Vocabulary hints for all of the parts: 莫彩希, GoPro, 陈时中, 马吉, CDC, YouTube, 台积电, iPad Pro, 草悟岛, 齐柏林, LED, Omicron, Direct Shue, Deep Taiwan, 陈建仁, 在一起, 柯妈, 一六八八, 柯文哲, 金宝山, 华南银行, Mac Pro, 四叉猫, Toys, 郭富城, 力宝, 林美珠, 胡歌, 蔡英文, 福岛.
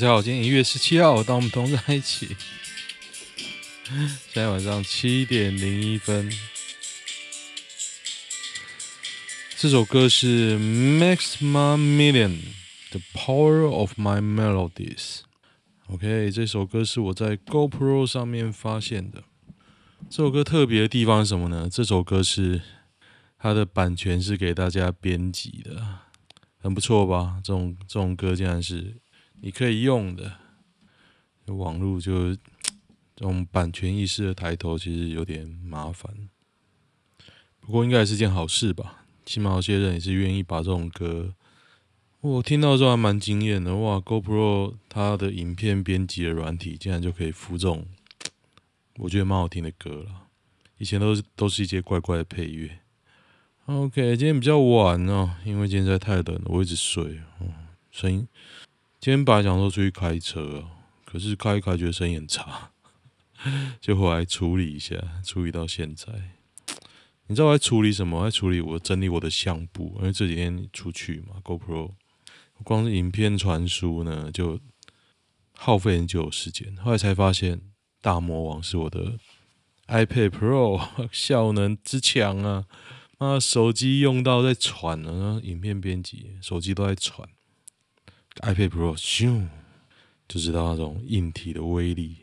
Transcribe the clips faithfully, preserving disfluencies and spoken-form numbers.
家好，今天一月十七号，当我们同在一起。现在晚上七点零一分。这首歌是 Maximillion The Power of My Melodies。OK， 这首歌是我在 GoPro 上面发现的。这首歌特别的地方是什么呢？这首歌是它的版权是给大家编辑的，很不错吧？这种这种歌竟然是你可以用的。网络就这种版权意识的抬头，其实有点麻烦。不过应该也是件好事吧？起码有些人也是愿意把这种歌。我听到的时候还蛮惊艳的，哇 ！GoPro 它的影片编辑的软体竟然就可以附这种，我觉得蛮好听的歌啦。以前都是都是一些怪怪的配乐。OK， 今天比较晚哦，因为今天实在太冷了，我一直睡。嗯，声音今天本来想说出去开车哦，可是开一开觉得声音很差，就回来处理一下，处理到现在。你知道我在处理什么？我在处理我整理我的相簿，因为这几天出去嘛 ，GoPro。光是影片传输呢，就耗费很久的时间。后来才发现，《大魔王》是我的 iPad Pro 效能之强啊！妈，手机用到在喘了，然后影片编辑，手机都在喘。iPad Pro 咻，就知道那种硬体的威力。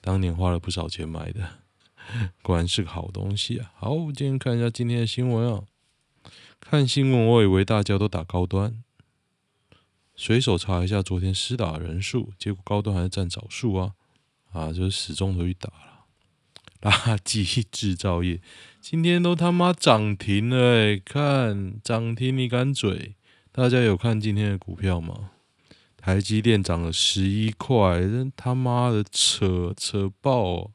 当年花了不少钱买的，果然是个好东西啊！好，今天看一下今天的新闻啊。看新闻，我以为大家都打高端。随手查一下昨天施打人数，结果高端还是占少数啊！啊，就是始终都去打了。垃圾制造业今天都他妈涨停了、欸，看涨停你敢嘴？大家有看今天的股票吗？台积电涨了十一块，真他妈的扯扯爆、哦，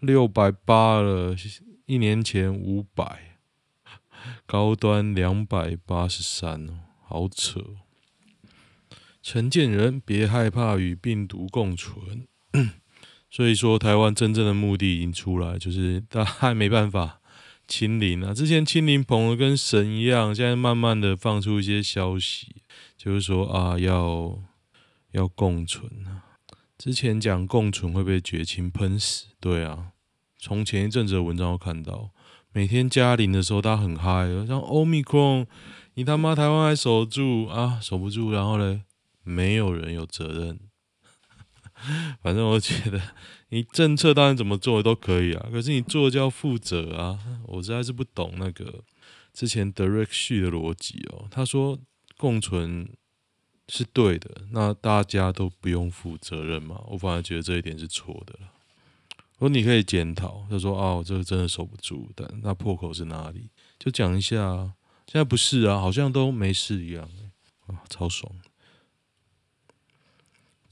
六百八了，一年前五百，高端两百八十三哦，好扯、哦。陈建仁，别害怕与病毒共存。所以说，台湾真正的目的已经出来，就是大家还没办法清零啊。之前清零捧得跟神一样，现在慢慢的放出一些消息，就是说啊，要要共存啊。之前讲共存会被绝情喷死，对啊。从前一阵子的文章看到，每天加零的时候，大家很嗨，像 Omicron， 你他妈台湾还守住啊，守不住，然后嘞。没有人有责任，反正我觉得你政策当然怎么做都可以啊，可是你做就要负责啊。我实在是不懂那个之前 Direct Shue 的逻辑哦，他说共存是对的，那大家都不用负责任嘛。我反而觉得这一点是错的了。我说你可以检讨，他说啊，我这个真的守不住，但那破口是哪里？就讲一下啊。现在不是啊，好像都没事一样、欸，啊，超爽。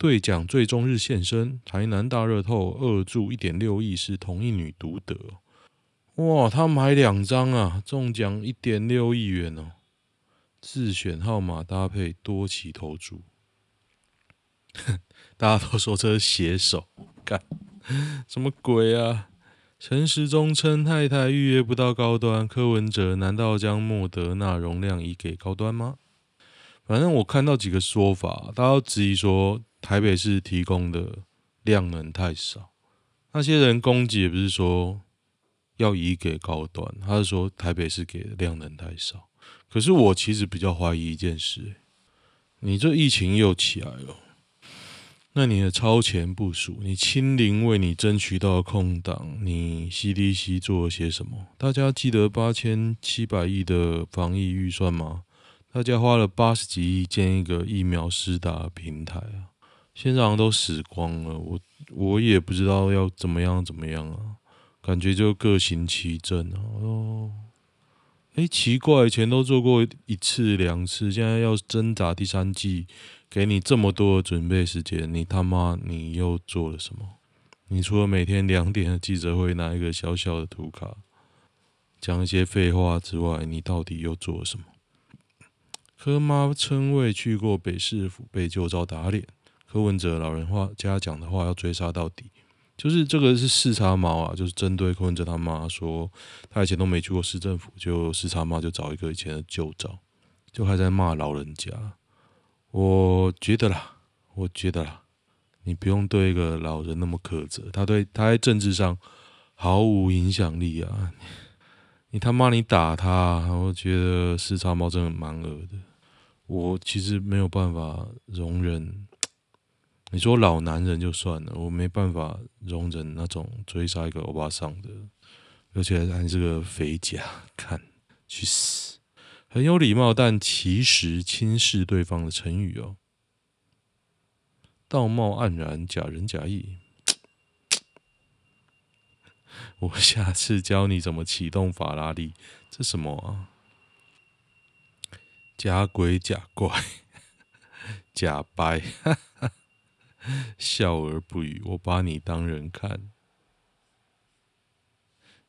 兑奖最终日现身，台南大热透二注 一点六亿是同一女独得，哇，他买两张啊，中奖 一点六亿元哦，自选号码搭配多期投注，大家都说这是携手，干什么鬼啊？陈时中称太太预约不到高端，柯文哲难道将莫德纳容量移给高端吗？反正我看到几个说法，大家都质疑说。台北市提供的量能太少，那些人攻击也不是说要移给高端，他是说台北市给的量能太少。可是我其实比较怀疑一件事、欸，你这疫情又起来了，那你的超前部署，你清零为你争取到的空档，你 C D C 做了些什么？大家记得八千七百亿的防疫预算吗？大家花了八十几亿建一个疫苗施打平台啊！现在好像都死光了，我我也不知道要怎么样怎么样啊，感觉就各行其正啊。哦，哎，奇怪，以前都做过一次两次，现在要挣扎第三季，给你这么多的准备时间，你他妈你又做了什么？你除了每天两点的记者会拿一个小小的图卡讲一些废话之外，你到底又做了什么？柯妈称未去过北市府被就遭打脸。柯文哲老人话家讲的话要追杀到底，就是这个是视察猫啊，就是针对柯文哲他妈说他以前都没去过市政府，就视察猫就找一个以前的旧照，就还在骂老人家。我觉得啦，我觉得啦，你不用对一个老人那么苛责，他对他在政治上毫无影响力啊！你他妈你打他，我觉得四叉猫真的蛮恶的。我其实没有办法容忍，你说老男人就算了，我没办法容忍那种追杀一个欧巴桑的，而且还是个肥甲，看去死！很有礼貌，但其实轻视对方的成语哦。道貌岸然，假仁假义。我下次教你怎么启动法拉利。这什么啊？假鬼假怪，假掰，笑而不语。我把你当人看，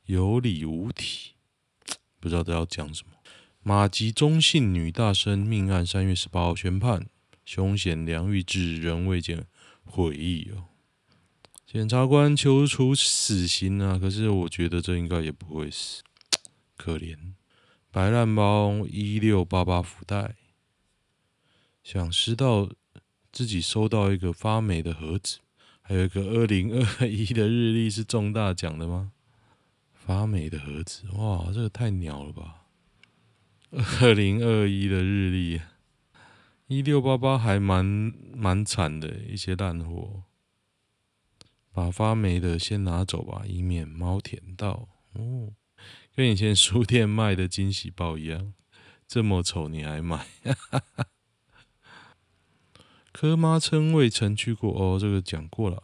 有理无体，不知道这要讲什么。马吉中性女大生命案，三月十八号宣判。凶险良狱至仍未见悔意哦，检察官求处死刑啊，可是我觉得这应该也不会死，可怜白烂包一六八八福袋，想知道自己收到一个发霉的盒子，还有一个二零二一的日历是中大奖的吗？发霉的盒子，哇，这个太鸟了吧！二零二一的日历。一六八八还蛮蛮惨的，一些烂货，把发霉的先拿走吧，以免猫舔到。哦，跟以前书店卖的惊喜包一样，这么丑你还买？柯妈称未曾去过哦，这个讲过了。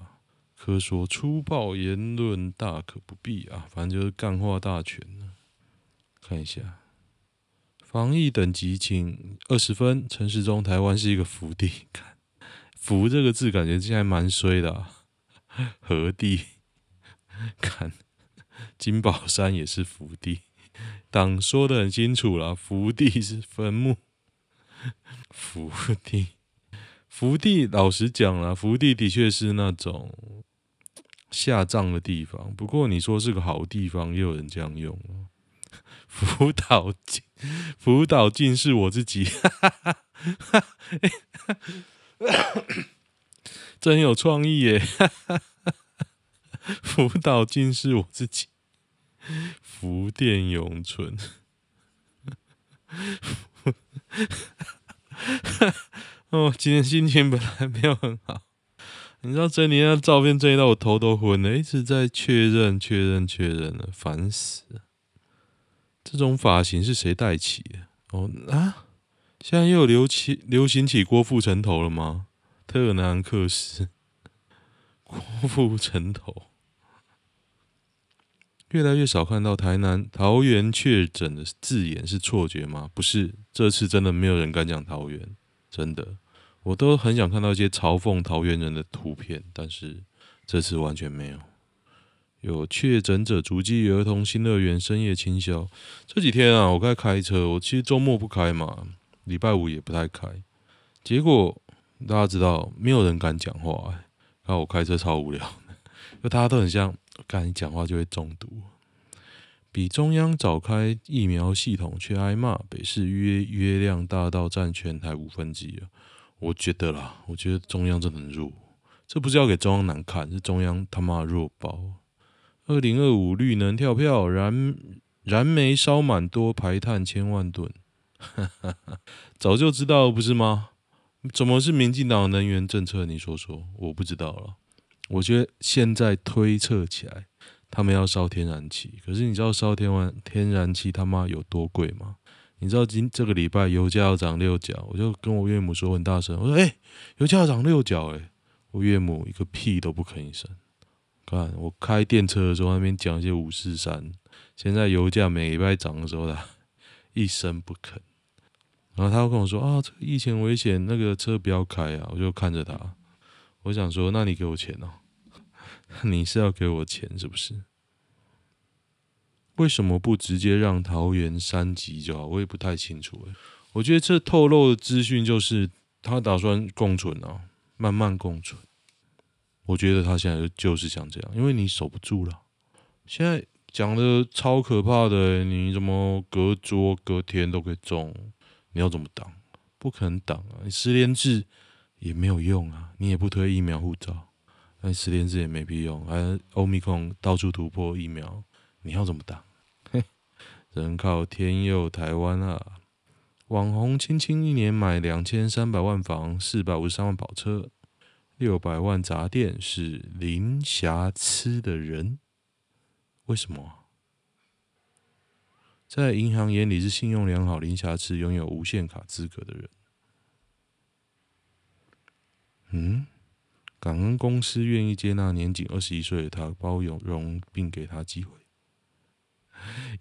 柯说粗暴言论大可不必啊，反正就是干话大全了。看一下。防疫等级请二十分。陈时中，台湾是一个福地，看福这个字感觉现在蛮衰的、啊，何地？看金宝山也是福地，党说得很清楚啦，福地是坟墓，福地，福地老实讲啦，福地的确是那种下葬的地方，不过你说是个好地方，也有人这样用了。福岛竟，福岛竟是我自己，真有创意耶！福岛竟是我自己，福电永存。哦，今天心情本来没有很好，你知道珍妮那照片追到我头都昏了，一直在确认、确认、确认了，烦死了。这种发型是谁带起的？哦啊！现在又流起流行起郭富城头了吗？特南克斯，郭富城头，越来越少看到台南、桃园确诊的字眼是错觉吗？不是，这次真的没有人敢讲桃园，真的，我都很想看到一些嘲讽桃园人的图片，但是这次完全没有。有确诊者足迹，儿童新乐园深夜清消。这几天啊，我该开车，我其实周末不开嘛，礼拜五也不太开。结果大家知道，没有人敢讲话、欸，然后我开车超无聊的，因为大家都很像，敢讲话就会中毒。比中央早开疫苗系统却挨骂，北市约约量大道占全台五分之一啊！我觉得啦，我觉得中央真的很弱，这不是要给中央难看，是中央他妈弱爆。二零二五绿能跳票，燃燃煤烧满多排碳千万吨，早就知道不是吗？怎么是民进党能源政策？你说说，我不知道了。我觉得现在推测起来，他们要烧天然气，可是你知道烧天然天然气他妈有多贵吗？你知道今这个礼拜油价要涨六角，我就跟我岳母说很大声，我说：“哎、欸，油价要涨六角！”哎，我岳母一个屁都不吭一声。看我开电车的时候，那边讲一些五四三，现在油价每礼拜涨的时候，他一声不吭。然后他又跟我说：“啊，这个疫情危险，那个车不要开啊！”我就看着他，我想说：“那你给我钱哦，你是要给我钱是不是？为什么不直接让桃园三级就好？我也不太清楚诶。我觉得这透露的资讯就是他打算共存啊，慢慢共存。”我觉得他现在就是想这样，因为你守不住了。现在讲的超可怕的，你怎么隔桌隔天都可以中？你要怎么挡？不可能挡啊！你十连制也没有用啊，你也不推疫苗护照，那十连制也没屁用，而 Omicron 到处突破疫苗，你要怎么打？嘿，只能靠天佑台湾啊！网红青青一年买两千三百万房，四百五十三万跑车，六百万砸店，是零瑕疵的人，为什么、啊？在银行眼里是信用良好、零瑕疵、拥有无限卡资格的人。嗯，感恩公司愿意接纳年仅二十一岁的他，包容并给他机会。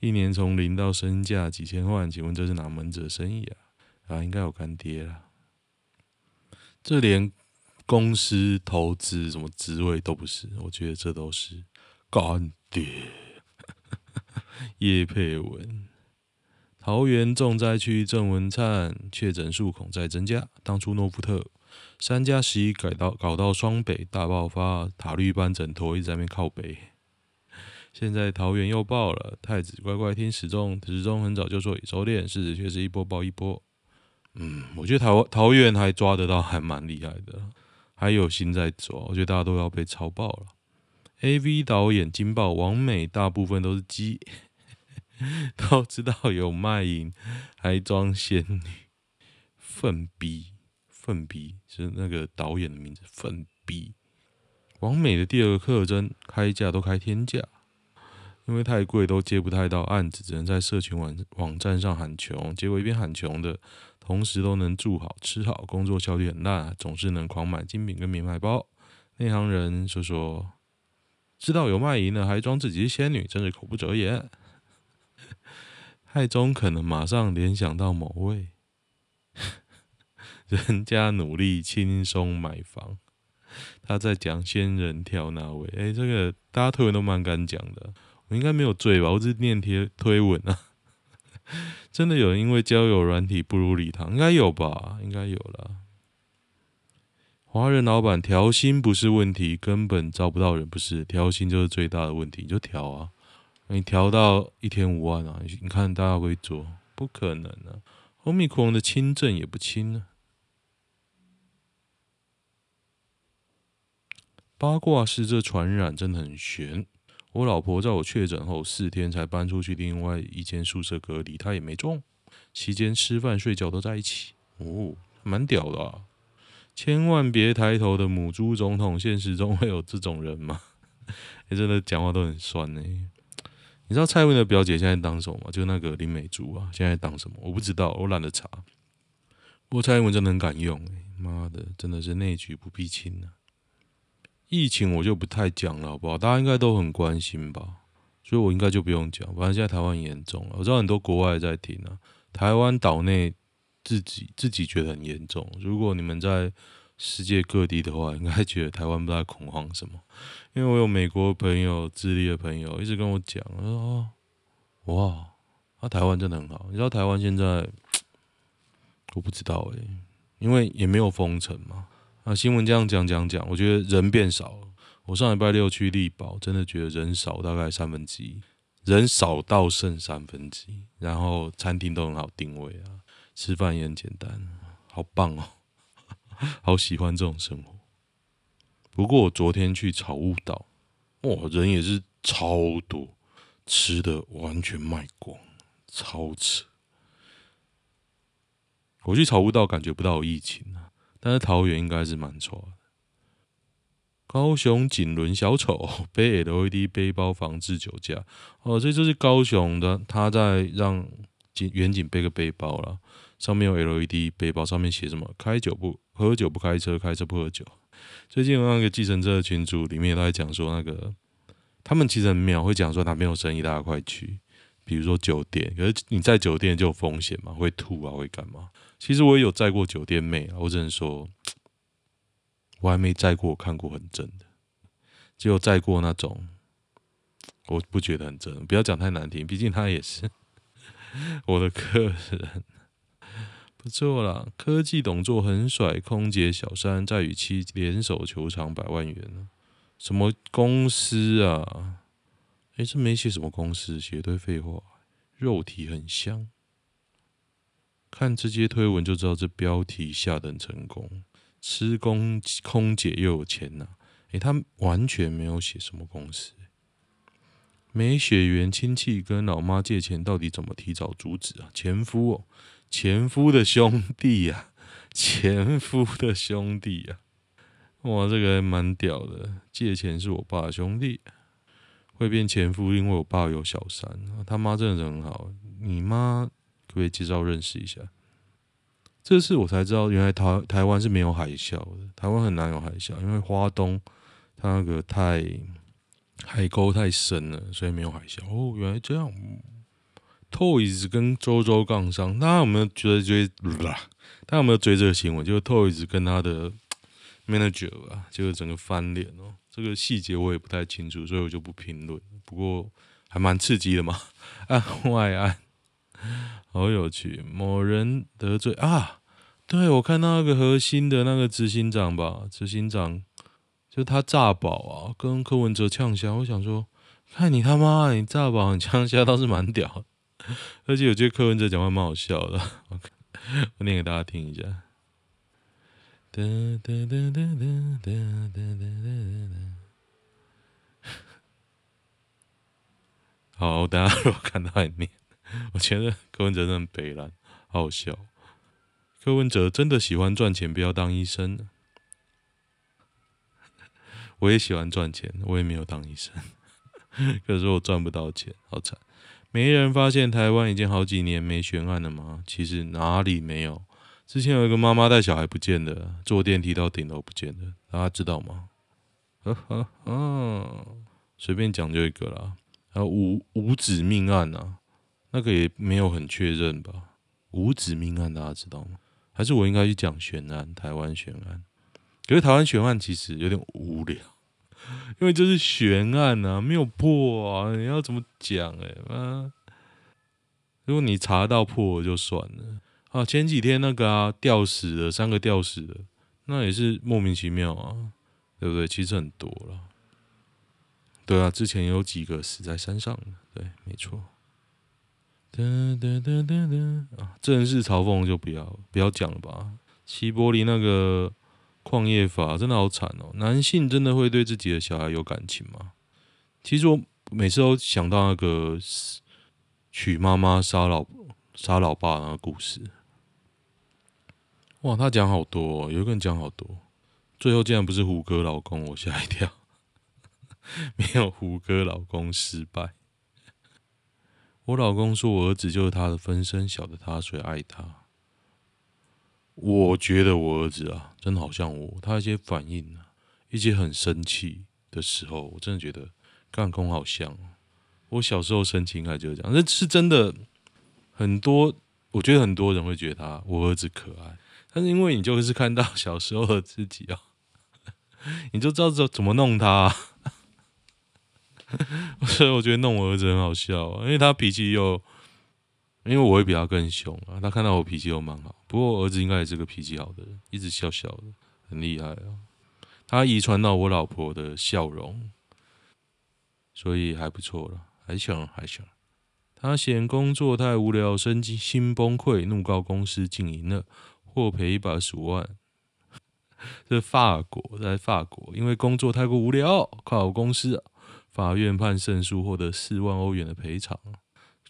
一年从零到身价几千万，请问这是哪门子的生意啊？啊，应该有干爹啦。这连公司投资什么职位都不是，我觉得这都是干爹。叶佩文，桃园重灾区郑文灿确诊数恐再增加。当初诺富特三加十一改到搞到双北大爆发，塔绿班枕头一直在那边靠北。现在桃园又爆了，太子乖乖听时钟，时钟很早就说已收敛，事实却是一波爆一波。嗯，我觉得桃桃园还抓得到，还蛮厉害的，还有心在抓，我觉得大家都要被超爆了。A V 导演惊爆，网美大部分都是鸡，都知道有卖淫，还装仙女，粪逼，粪逼是那个导演的名字，粪逼。网美的第二个特征，开价都开天价，因为太贵都接不太到案子，只能在社群网网站上喊穷，结果一边喊穷的同时都能住好吃好，工作效率很烂，总是能狂买精品跟名牌包。内行人说说。知道有卖淫的还装自己是仙女，真是口不择言。太中肯了，马上联想到某位，人家努力轻松买房，他在讲仙人跳那位。哎、欸，这个大家推文都蛮敢讲的，我应该没有醉吧？我只是念贴推文啊。真的有人因为交友软体步入礼堂，应该有吧？应该有啦。华人老板调薪不是问题，根本招不到人，不是调薪就是最大的问题。你就调啊，你调到一天五万啊，你看大家会做？不可能啊！欧米克戎的轻症也不轻啊。八卦是这传染真的很悬。我老婆在我确诊后四天才搬出去另外一间宿舍隔离，她也没中，期间吃饭睡觉都在一起，哦，蛮屌的啊。千万别抬头的母猪总统，现实中会有这种人吗？欸、真的讲话都很酸呢、欸。你知道蔡英文的表姐现在当什么吗？就那个林美珠啊，现在当什么？我不知道，我懒得查。不过蔡英文真的很敢用、欸，妈的，真的是内举不避亲啊。疫情我就不太讲了，好不好？大家应该都很关心吧，所以我应该就不用讲。反正现在台湾也严重了，我知道很多国外在听啊，台湾岛内。自己自己觉得很严重。如果你们在世界各地的话，应该觉得台湾不太恐慌什么。因为我有美国朋友、智利的朋友一直跟我讲，哦，哇，啊，台湾真的很好。你知道台湾现在我不知道哎、欸，因为也没有封城嘛。啊，新闻这样讲讲讲，我觉得人变少了。我上礼拜六去力宝，真的觉得人少大概三分之一，人少到剩三分之一。然后餐厅都很好定位啊。吃饭也很简单，好棒哦！好喜欢这种生活。不过我昨天去草悟岛，哇，人也是超多，吃的完全卖光，超扯。我去草悟岛感觉不到有疫情啊，但是桃园应该是蛮差的。高雄锦纶小丑背 L E D 背包防治酒驾，哦，这就是高雄的，他在让远景背个背包啦。上面有 L E D 背包，上面写什么？开酒不喝酒不开车，开车不喝酒。最近有那个计程车的群组里面都在讲说，那个他们其实很妙，会讲说哪边有生意，大家快去。比如说酒店，可是你在酒店就有风险嘛，会吐啊，会干嘛？其实我也有载过酒店妹啊，我只能说，我还没载过，我看过很正的，只有载过那种，我不觉得很正，不要讲太难听，毕竟他也是我的客人。不错啦，科技董座很甩空姐小三，在与妻联手求偿百万元、啊、什么公司啊？哎、欸，这没写什么公司，写堆废话。肉体很香，看这些推文就知道这标题下得很成功。吃空空姐又有钱呐、啊欸，他完全没有写什么公司，没写原亲戚跟老妈借钱到底怎么提早阻止啊？前夫哦，前夫的兄弟啊，前夫的兄弟啊，哇，这个还蛮屌的，借钱是我爸的兄弟。会变前夫，因为我爸有小三，他妈真的人很好。你妈可不可以介绍认识一下？这次我才知道，原来台台湾是没有海啸的，台湾很难有海啸，因为花东它那个太海沟太深了，所以没有海啸。哦，原来这样。Toys 跟周周杠上，大家有没有觉得追？大家有没有追这个新闻？就是 Toys 跟他的 manager 吧，就是整个翻脸哦。这个细节我也不太清楚，所以我就不评论。不过还蛮刺激的嘛，案外案，好有趣。某人得罪啊，对我看到那个核心的那个执行长吧，执行长就他炸宝啊，跟柯文哲呛下。我想说，看你他妈，你炸宝你呛下倒是蛮屌的，而且我觉得柯文哲讲话蛮好笑的。我念给大家听一下。哒哒哒哒哒哒哒哒哒。好，等一下如果看到还念，我觉得柯文哲真的很悲惨，好好笑。柯文哲真的喜欢赚钱，不要当医生。我也喜欢赚钱，我也没有当医生，可是我赚不到钱，好惨。没人发现台湾已经好几年没悬案了吗？其实哪里没有？之前有一个妈妈带小孩不见的，坐电梯到顶楼不见的，大家知道吗？呵呵呵，随便讲就一个啦。还有五五子命案啊，那个也没有很确认吧？五子命案大家知道吗？还是我应该去讲悬案，台湾悬案？可是台湾悬案其实有点无聊，因为这是悬案啊，没有破啊，你要怎么讲哎、欸啊？如果你查到破就算了。啊，前几天那个啊，吊死的三个吊死的，那也是莫名其妙啊，对不对？其实很多了。对啊，之前有几个死在山上的，对，没错。哒哒哒哒哒啊，正式嘲讽就不要不要讲了吧。齐柏林那个矿业法真的好惨哦，男性真的会对自己的小孩有感情吗？其实我每次都想到那个娶妈妈杀老杀老爸那个故事。哇，他讲好多、哦，有一个人讲好多，最后竟然不是胡歌老公，我吓一跳。没有胡歌老公失败。我老公说我儿子就是他的分身，小的他，所以爱他。我觉得我儿子啊，真的好像我，他一些反应啊，一些很生气的时候，我真的觉得干公好像、哦。我小时候生气应该就是这样，这是真的。很多我觉得很多人会觉得他我儿子可爱。但是因为你就是看到小时候的自己哦，你就知道怎么弄他、啊，所以我觉得弄我儿子很好笑、啊，因为他脾气又，因为我会比他更凶啊，他看到我脾气又蛮好，不过我儿子应该也是个脾气好的人，一直笑笑的，很厉害啊，他遗传到我老婆的笑容，所以还不错了，还行还行。他嫌工作太无聊，身心崩溃，怒告公司禁营了，获赔一百二十五万。这是法国，在法国，因为工作太过无聊，快好公司、啊，法院判胜诉，获得四万欧元的赔偿。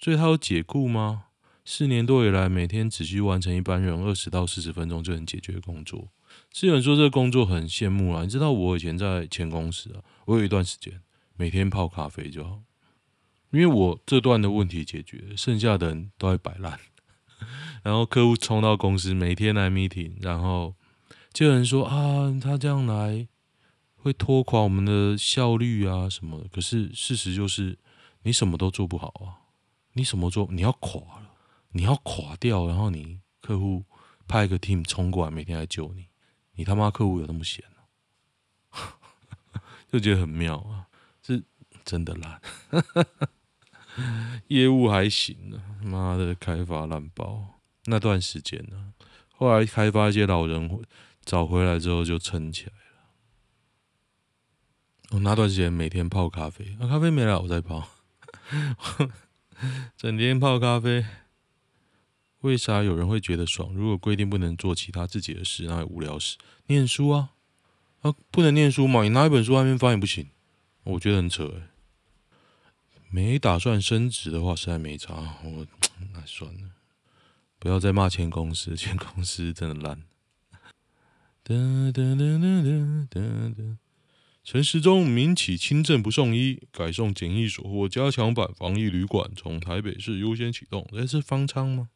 所以他有解雇吗？四年多以来，每天只需完成一般人二十到四十分钟就能解决工作。是有人说这个工作很羡慕啦，你知道我以前在前公司啊，我有一段时间每天泡咖啡就好。因为我这段的问题解决，剩下的人都在摆烂，然后客户冲到公司，每天来 meeting， 然后就有人说啊，他这样来会拖垮我们的效率啊什么的。可是事实就是，你什么都做不好啊，你什么做，你要垮了，你要垮掉，然后你客户派一个 team 冲过来，每天来救你，你他妈客户有那么闲啊？就觉得很妙啊，是真的烂。业务还行啊，妈的开发烂爆。那段时间呢、啊，后来开发一些老人找回来之后就撑起来了。我、哦、那段时间每天泡咖啡，啊、咖啡没了我再泡，整天泡咖啡。为啥有人会觉得爽？如果规定不能做其他自己的事，那有无聊事？念书啊，啊，不能念书嘛？你拿一本书在那边翻也不行，我觉得很扯哎、欸。没打算升职的话，实在没差，我那算了，不要再骂前公司，前公司真的烂。哒哒哒哒哒哒。陈时中民企轻症不送医，改送检疫所或加强版防疫旅馆，从台北市优先启动。这是方舱吗？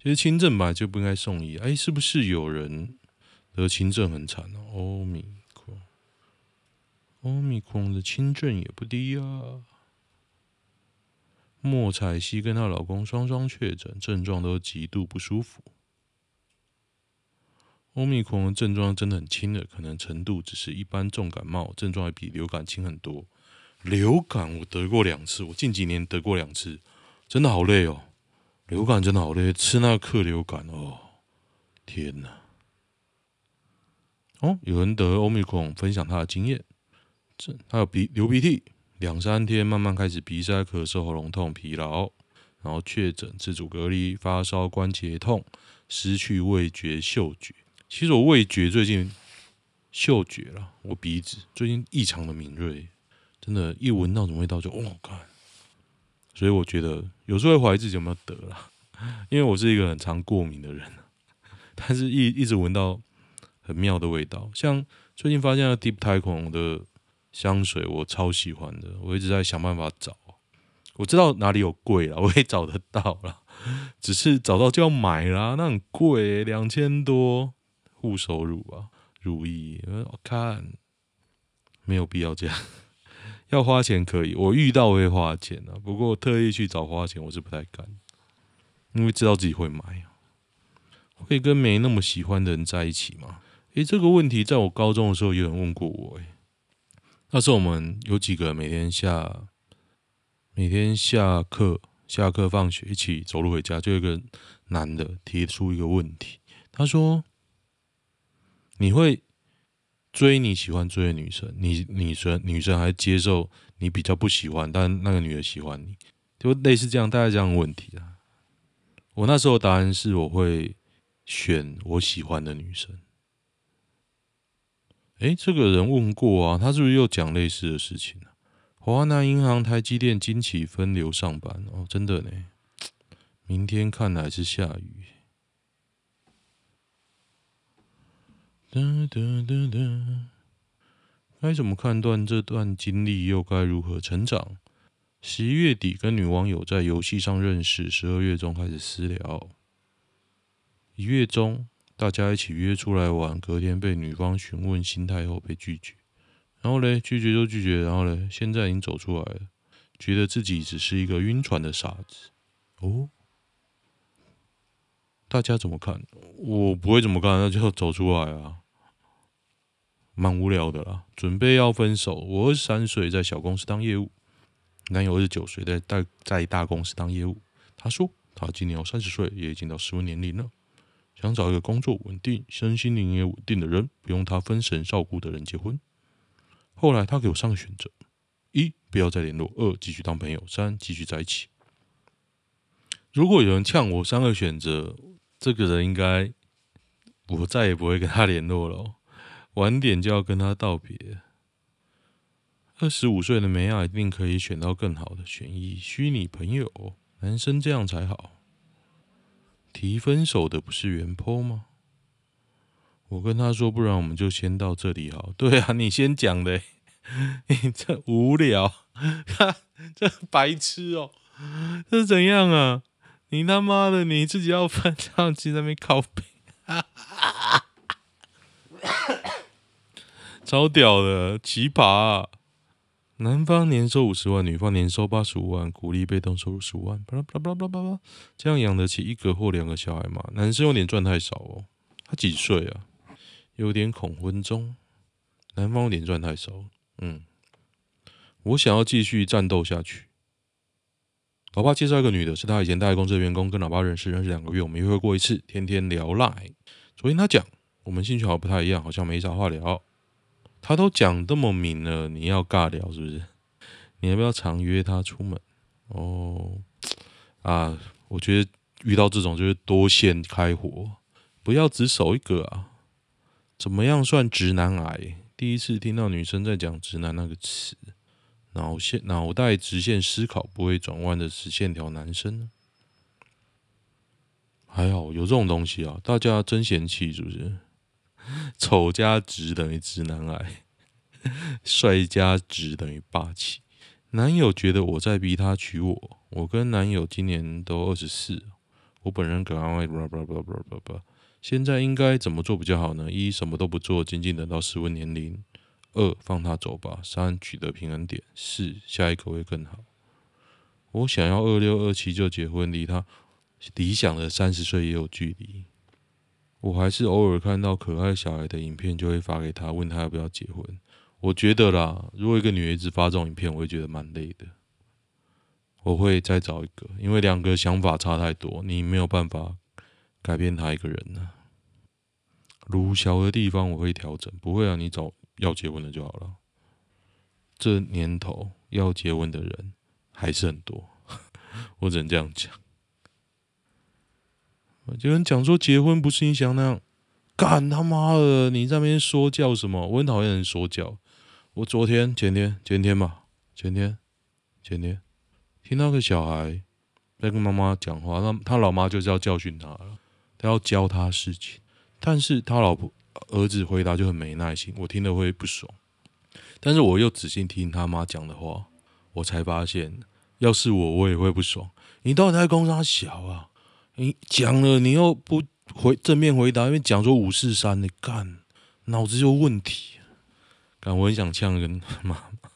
其实轻症本来就不应该送医。哎，是不是有人得轻症很惨啊？Omicron Omicron的轻症也不低啊。莫彩希跟她老公双双确诊，症状都极度不舒服。Omicron 的症状真的很轻的，可能程度只是一般重感冒，症状还比流感轻很多。流感我得过两次，我近几年得过两次，真的好累哦。流感真的好累，吃那个克流感哦，天哪！哦，有人得 Omicron 分享他的经验，这还有鼻流鼻涕，两三天慢慢开始鼻塞、咳嗽、喉咙痛、疲劳，然后确诊自主隔离，发烧、关节痛，失去味觉、嗅觉。其实我味觉最近，嗅觉啦，我鼻子最近异常的敏锐，真的，一闻到什么味道就哦，干。所以我觉得有时候会怀疑自己有没有得啦，因为我是一个很常过敏的人，但是一一直闻到很妙的味道。像最近发现了 Deep Taiwan 的香水，我超喜欢的，我一直在想办法找，我知道哪里有贵啦，我也找得到啦，只是找到就要买啦，那很贵、欸，两千多。护手乳啊，乳液，我看没有必要这样。要花钱可以，我遇到我会花钱啊，不过特意去找花钱我是不太敢，因为知道自己会买、啊。会跟没那么喜欢的人在一起吗？诶，这个问题在我高中的时候有人问过我、欸，那时候我们有几个每天下每天下课下课放学一起走路回家，就有一个男的提出一个问题，他说。你会追你喜欢追的女生，你女生女生还接受你比较不喜欢，但那个女的喜欢你，就类似这样大概这样的问题啦。我那时候答案是我会选我喜欢的女生。诶，这个人问过啊，他是不是又讲类似的事情啊？华南银行、台积电、金企分流上班哦，真的呢。明天看来是下雨。哒哒哒哒，该怎么判断这段经历，又该如何成长？十一月底跟女网友在游戏上认识，十二月中开始私聊，一月中大家一起约出来玩，隔天被女方询问心态后被拒绝，然后嘞拒绝就拒绝，然后嘞现在已经走出来了，觉得自己只是一个晕船的傻子哦。大家怎么看？我不会怎么看，那就走出来啊。蛮无聊的啦，准备要分手。我二十三岁，在小公司当业务；男友二十九岁，在大在大公司当业务。他说他今年要三十岁，也已经到适婚年龄了，想找一个工作稳定、身心灵也稳定的人，不用他分神照顾的人结婚。后来他给我三个选择：一、不要再联络；二、继续当朋友；三、继续在一起。如果有人呛我三个选择，这个人应该我再也不会跟他联络了、哦。晚点就要跟他道别。二十五岁的梅亚一定可以选到更好的，选一虚拟朋友，男生这样才好。提分手的不是原 po 吗？我跟他说，不然我们就先到这里好。对啊，你先讲的，你这无聊，这白痴哦，这是怎样啊？你他妈的你自己要翻唱机在那边靠背，超屌的奇葩、啊！男方年收五十万，女方年收八十五万，鼓励被动收入十五万，巴拉巴拉巴拉巴拉，这样养得起一个或两个小孩吗？男生有点赚太少哦，他几岁啊？有点恐婚中，男方有点赚太少。嗯，我想要继续战斗下去。老爸介绍一个女的，是他以前大公司的员工，跟老爸认识，认识两个月，我们约会过一次，天天聊赖。昨天他讲，我们兴趣好像不太一样，好像没啥话聊。他都讲这么明了，你要尬聊是不是？你要不要常约他出门？哦，啊，我觉得遇到这种就是多线开火，不要只守一个啊！怎么样算直男癌？第一次听到女生在讲直男那个词，脑线脑袋直线思考不会转弯的直线条男生呢？还好有这种东西啊！大家真嫌弃是不是？丑加直等于直男癌，帅加直等于霸气。男友觉得我在逼他娶我，我跟男友今年都二十四，我本人赶快 blah blah blah blah blah blah， 现在应该怎么做比较好呢？一，什么都不做，仅仅等到适婚年龄；二，放他走吧；三，取得平衡点；四，下一个会更好。我想要二六二七就结婚，离他理想的三十岁也有距离。我还是偶尔看到可爱小孩的影片，就会发给他，问他要不要结婚。我觉得啦，如果一个女孩子发这种影片，我会觉得蛮累的。我会再找一个，因为两个想法差太多，你没有办法改变他一个人啊。鲁小的地方我会调整，不会啊，你找要结婚的就好了。这年头要结婚的人还是很多，我只能这样讲。有人讲说结婚不是你想那样，干他妈的！你在那边说教什么？我很讨厌人说教。我昨天、前天、前天吧，前天、前天听到个小孩在跟妈妈讲话，那他老妈就是要教训他了，他要教他事情。但是他老婆儿子回答就很没耐心，我听了会不爽。但是我又仔细听他妈讲的话，我才发现，要是我，我也会不爽。你到底在攻三小啊？你讲了，你又不回正面回答，因为讲说五四三的干，脑子有问题。干，我很想呛人妈妈。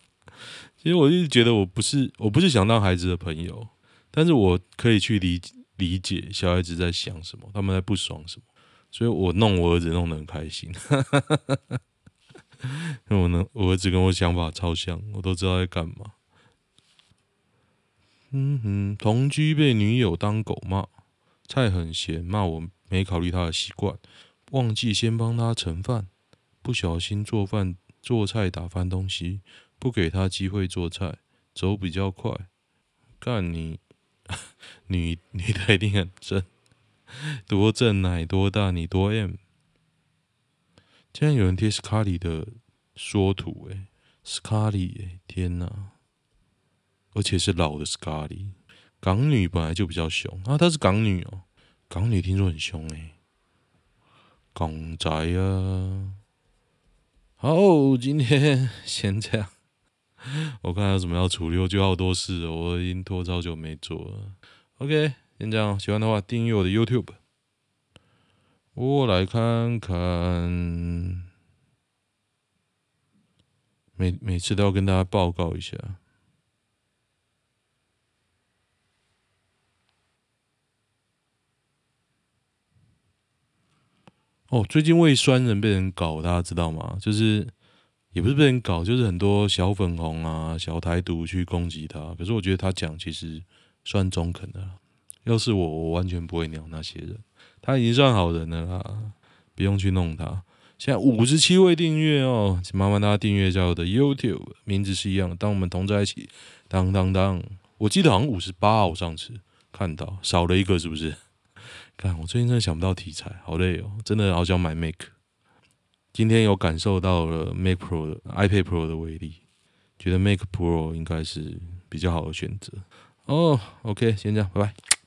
其实我一直觉得我不是我不是想当孩子的朋友，但是我可以去理理解小孩子在想什么，他们在不爽什么，所以我弄我儿子弄得很开心。因为我呢，我儿子跟我想法超像，我都知道在干嘛。嗯哼，同居被女友当狗骂。菜很咸，骂我没考虑他的习惯，忘记先帮他盛饭，不小心做饭做菜打翻东西，不给他机会做菜，走比较快。干你，女女的一定很正，多正奶多大你多 M。竟然有人贴斯卡里的缩图哎，斯卡里哎，天哪！而且是老的斯卡里。港女本来就比较凶啊，她是港女哦。港女听说很凶哎、欸，港宅啊。好，今天先这样。我看还有什么要处理，我就好多事了，我已经拖超久没做了。OK， 先这样。喜欢的话订阅我的 YouTube。我来看看，每每次都要跟大家报告一下。哦，最近胃酸人被人搞，大家知道吗？就是也不是被人搞，就是很多小粉红啊、小台独去攻击他。可是我觉得他讲其实算中肯的啦。要是我，我完全不会鸟那些人。他已经算好人了啦，不用去弄他。现在五十七位订阅哦，请麻烦大家订阅一下我的 YouTube， 名字是一样的。当我们同在一起，当当当，我记得好像五十八，我上次看到少了一个，是不是？看，我最近真的想不到题材，好累哦，真的好想买 Mac。今天有感受到了 Mac Pro 的 iPad Pro 的威力，觉得 Mac Pro 应该是比较好的选择。哦、oh, ，OK， 先这样，拜拜。